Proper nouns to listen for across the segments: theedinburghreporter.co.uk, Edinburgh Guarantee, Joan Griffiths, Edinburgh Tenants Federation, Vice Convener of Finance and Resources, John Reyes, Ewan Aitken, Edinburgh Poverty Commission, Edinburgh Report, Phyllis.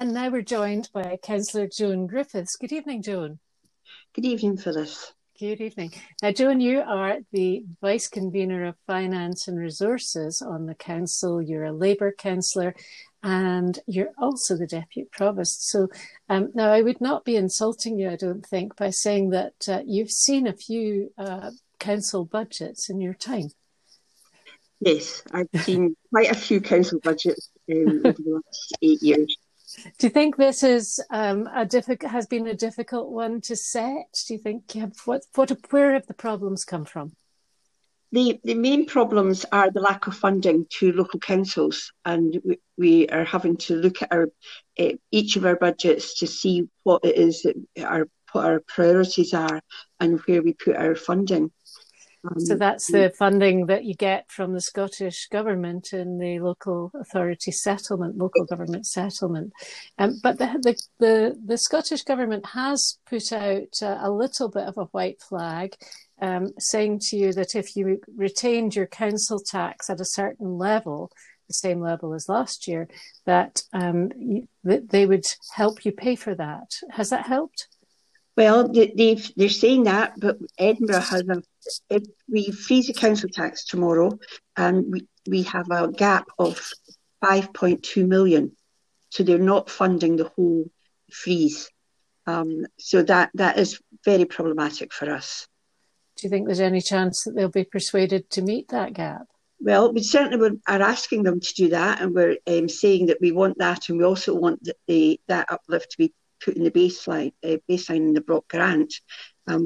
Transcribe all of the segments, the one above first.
And now we're joined by Councillor Joan Griffiths. Good evening, Joan. Good evening, Phyllis. Good evening. Now, Joan, you are the Vice Convener of Finance and Resources on the Council. You're a Labour councillor and you're also the Deputy Provost. So now I would not be insulting you, I don't think, by saying that you've seen a few council budgets in your time. Yes, I've seen quite a few council budgets over the last 8 years. Do you think this is has been a difficult one to set? Do you think where have the problems come from? The main problems are the lack of funding to local councils, and we are having to look at each of our budgets to see what it is that what our priorities are and where we put our funding. So that's the funding that you get from the Scottish Government in the local government settlement. But the Scottish Government has put out a little bit of a white flag saying to you that if you retained your council tax at a certain level, the same level as last year, that they would help you pay for that. Has that helped? Well, they're saying that, but Edinburgh has if we freeze the council tax tomorrow, and we have a gap of 5.2 million, so they're not funding the whole freeze. So that is very problematic for us. Do you think there's any chance that they'll be persuaded to meet that gap? Well, we certainly are asking them to do that, and we're saying that we want that, and we also want that uplift to be put in the baseline in the block grant.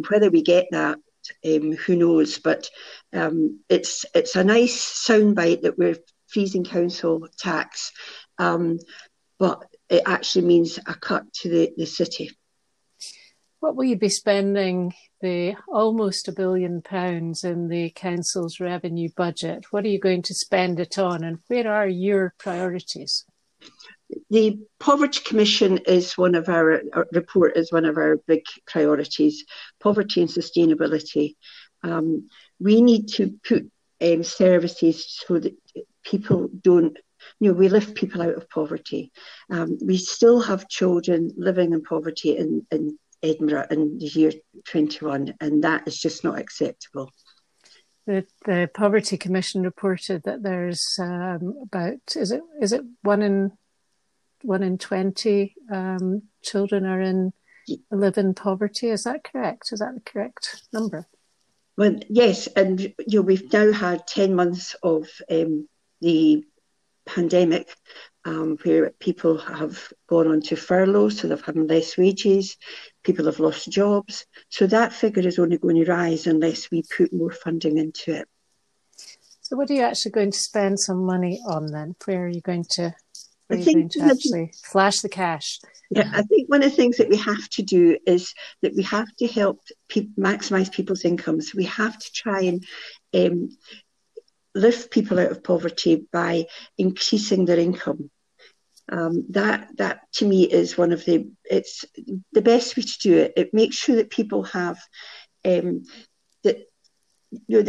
Whether we get that, who knows? But it's a nice soundbite that we're freezing council tax, but it actually means a cut to the city. What will you be spending the almost £1 billion in the council's revenue budget? What are you going to spend it on, and where are your priorities? The Poverty Commission is one of our report is one of our big priorities, poverty and sustainability. We need to put services so that people don't, we lift people out of poverty. We still have children living in poverty in Edinburgh in the year 21, and that is just not acceptable. The Poverty Commission reported that there's about, is it one in 20 children live in poverty. Is that correct? Is that the correct number? Well, yes, and we've now had 10 months of the pandemic, where people have gone on to furlough, so they've had less wages, people have lost jobs. So that figure is only going to rise unless we put more funding into it. So what are you actually going to spend some money on then? Where are you going to... I think to actually flash the cash. Yeah, I think one of the things that we have to do is that we have to help maximise people's incomes. We have to try and lift people out of poverty by increasing their income. That to me is it's the best way to do it. It makes sure that people have that. They're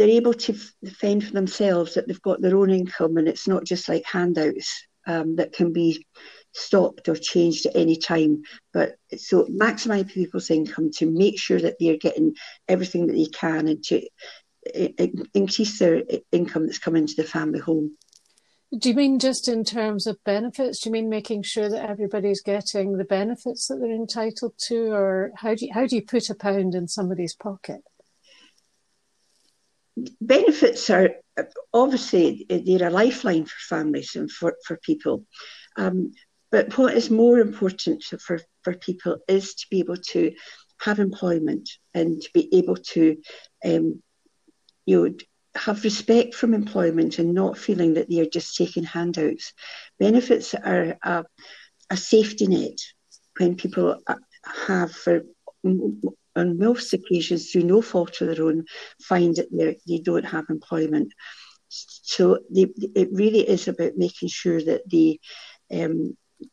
able to fend for themselves, that they've got their own income, and it's not just like handouts. That can be stopped or changed at any time. But so maximise people's income to make sure that they're getting everything that they can, and to increase their income that's coming into the family home. Do you mean just in terms of benefits? Do you mean making sure that everybody's getting the benefits that they're entitled to, or how do you put a pound in somebody's pocket? Benefits are obviously they're a lifeline for families and for people, but what is more important for people is to be able to have employment and to be able to have respect from employment and not feeling that they are just taking handouts. Benefits are a safety net when people have on most occasions, through no fault of their own, find that they don't have employment. So it really is about making sure that they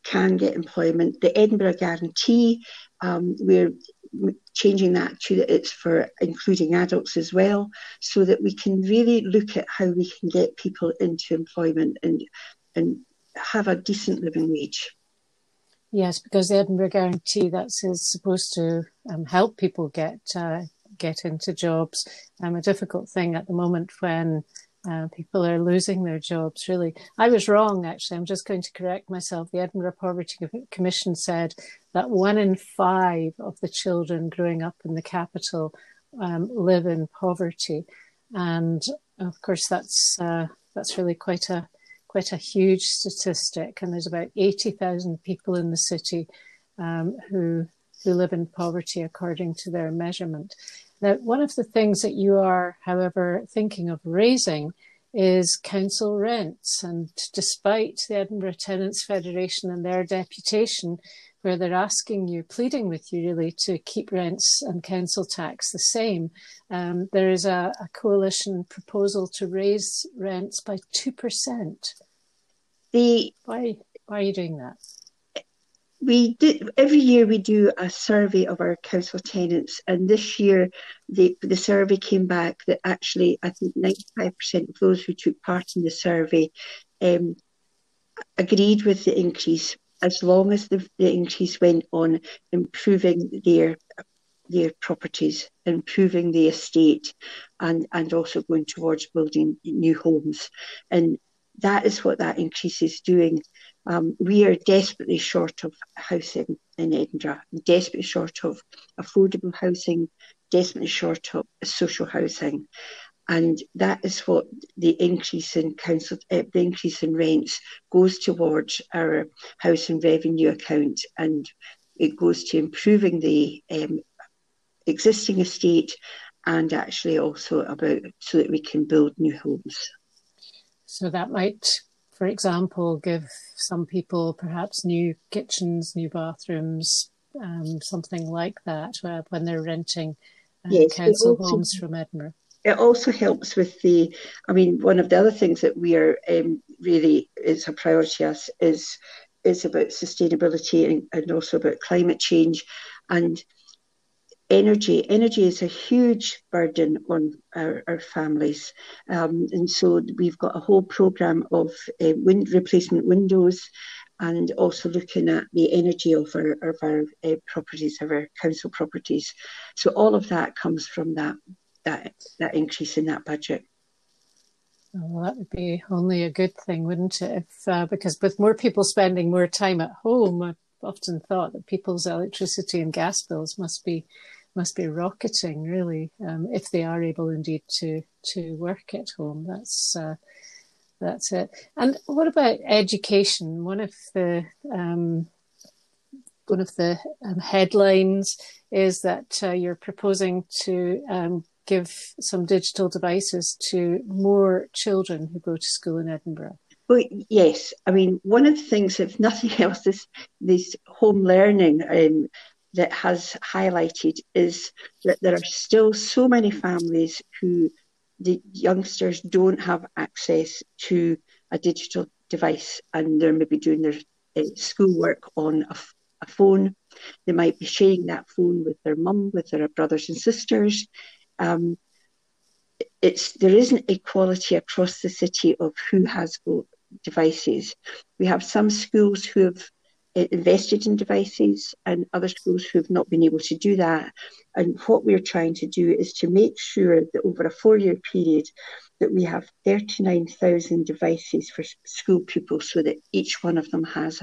can get employment. The Edinburgh Guarantee, we're changing that to that it's for including adults as well, so that we can really look at how we can get people into employment and have a decent living wage. Yes, because the Edinburgh Guarantee, that's supposed to help people get into jobs. A difficult thing at the moment when people are losing their jobs, really. I was wrong, actually. I'm just going to correct myself. The Edinburgh Poverty Commission said that 1 in 5 of the children growing up in the capital live in poverty. And, of course, that's really quite a huge statistic, and there's about 80,000 people in the city who live in poverty according to their measurement. Now, one of the things that you are, however, thinking of raising is council rents, and despite the Edinburgh Tenants Federation and their deputation, where they're asking you, pleading with you really, to keep rents and council tax the same. There is a coalition proposal to raise rents by 2%. Why are you doing that? Every year we do a survey of our council tenants, and this year the survey came back that actually I think 95% of those who took part in the survey agreed with the increase, as long as the increase went on improving their properties, improving the estate, and also going towards building new homes. And that is what that increase is doing. We are desperately short of housing in Edinburgh, desperately short of affordable housing, desperately short of social housing. And that is what the increase in rents goes towards our housing revenue account, and it goes to improving the existing estate, and actually also about so that we can build new homes. So that might, for example, give some people perhaps new kitchens, new bathrooms, something like that when they're renting council homes from Edinburgh. It also helps with one of the other things that we are really is a priority us is about sustainability and also about climate change and energy. Energy is a huge burden on our families. And so we've got a whole programme of replacement windows, and also looking at the energy of our properties, of our council properties. So all of that comes from that increase in that budget. Well, that would be only a good thing, wouldn't it? Because with more people spending more time at home, I've often thought that people's electricity and gas bills must be rocketing, really, if they are able indeed to work at home. That's it. And what about education? One of the headlines is that you're proposing to give some digital devices to more children who go to school in Edinburgh. Well, yes. I mean, one of the things, if nothing else, this home learning that has highlighted is that there are still so many families who the youngsters don't have access to a digital device, and they're maybe doing their schoolwork on a phone. They might be sharing that phone with their mum, with their brothers and sisters. There isn't equality across the city of who has devices. We have some schools who have invested in devices and other schools who have not been able to do that. And what we're trying to do is to make sure that over a 4-year period that we have 39,000 devices for school pupils, so that each one of them has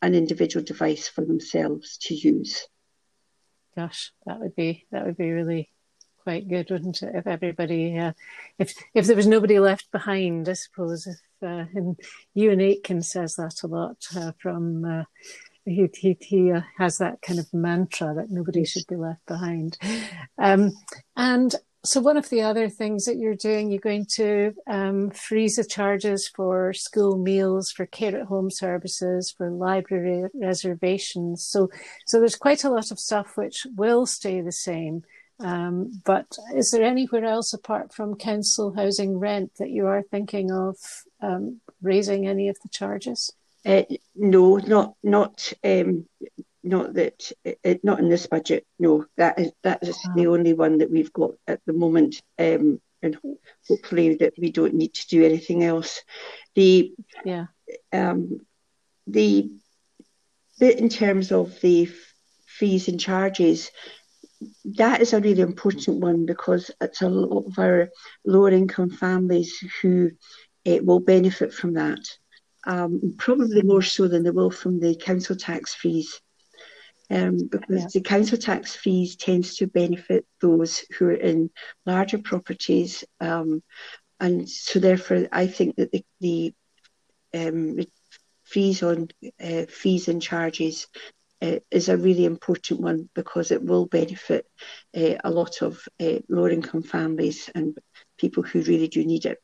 an individual device for themselves to use. Gosh, that would be really quite good, wouldn't it? If everybody, if there was nobody left behind, I suppose. And Ewan Aitken says that a lot. He has that kind of mantra that nobody should be left behind. And so one of the other things that you're doing, you're going to freeze the charges for school meals, for care at home services, for library reservations. So there's quite a lot of stuff which will stay the same. But is there anywhere else apart from council housing rent that you are thinking of raising any of the charges? No, not in this budget. No, that is the only one that we've got at the moment, and hopefully that we don't need to do anything else. The But in terms of the fees and charges, that is a really important one, because it's a lot of our lower income families who will benefit from that, probably more so than they will from the council tax fees, because the council tax fees tends to benefit those who are in larger properties, and so therefore I think that the fees on fees and charges is a really important one, because it will benefit a lot of lower income families and people who really do need it.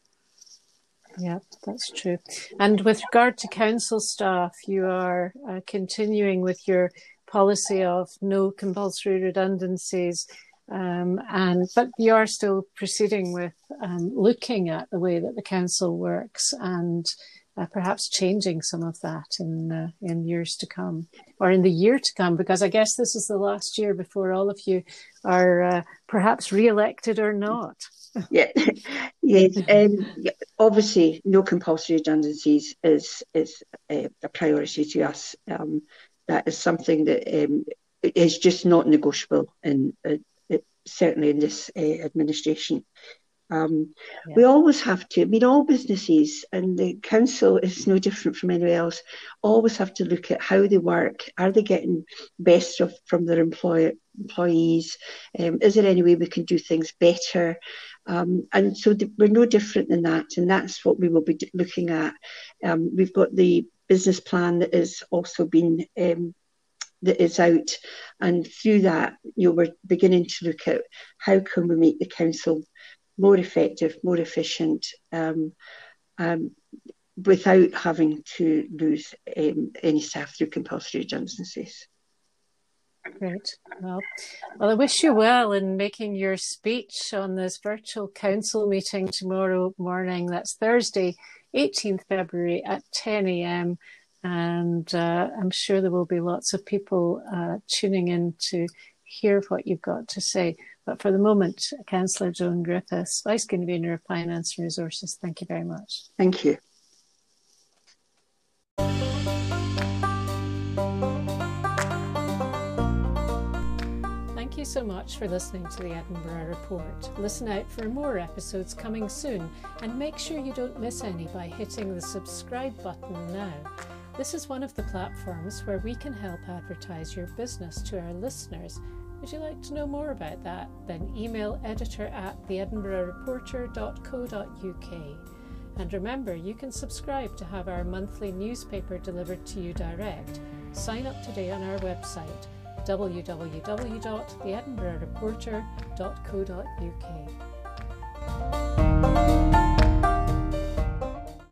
Yeah, that's true. And with regard to council staff, you are continuing with your policy of no compulsory redundancies, but you are still proceeding with looking at the way that the council works and perhaps changing some of that in years to come, or in the year to come, because I guess this is the last year before all of you are perhaps re-elected or not. Obviously, no compulsory redundancies is a priority to us. That is something that is just not negotiable, and certainly in this administration. We always have to, all businesses, and the council is no different from anywhere else, always have to look at how they work. Are they getting best from their employees? Is there any way we can do things better? And so we're no different than that. And that's what we will be looking at. We've got the business plan that has also been that is out, and through that, we're beginning to look at how can we make the council more effective, more efficient, without having to lose any staff through compulsory redundancies. Great. Well, I wish you well in making your speech on this virtual council meeting tomorrow morning. That's Thursday, 18th February at 10 a.m. And I'm sure there will be lots of people tuning in to hear what you've got to say. But for the moment, Councillor Joan Griffiths, Vice Convener of Finance and Resources, thank you very much. Thank you. Thank you so much for listening to the Edinburgh Report. Listen out for more episodes coming soon, and make sure you don't miss any by hitting the subscribe button now. This is one of the platforms where we can help advertise your business to our listeners. Would you like to know more about that? Then email editor@theedinburghreporter.co.uk. And remember, you can subscribe to have our monthly newspaper delivered to you direct. Sign up today on our website, www.theedinburghreporter.co.uk.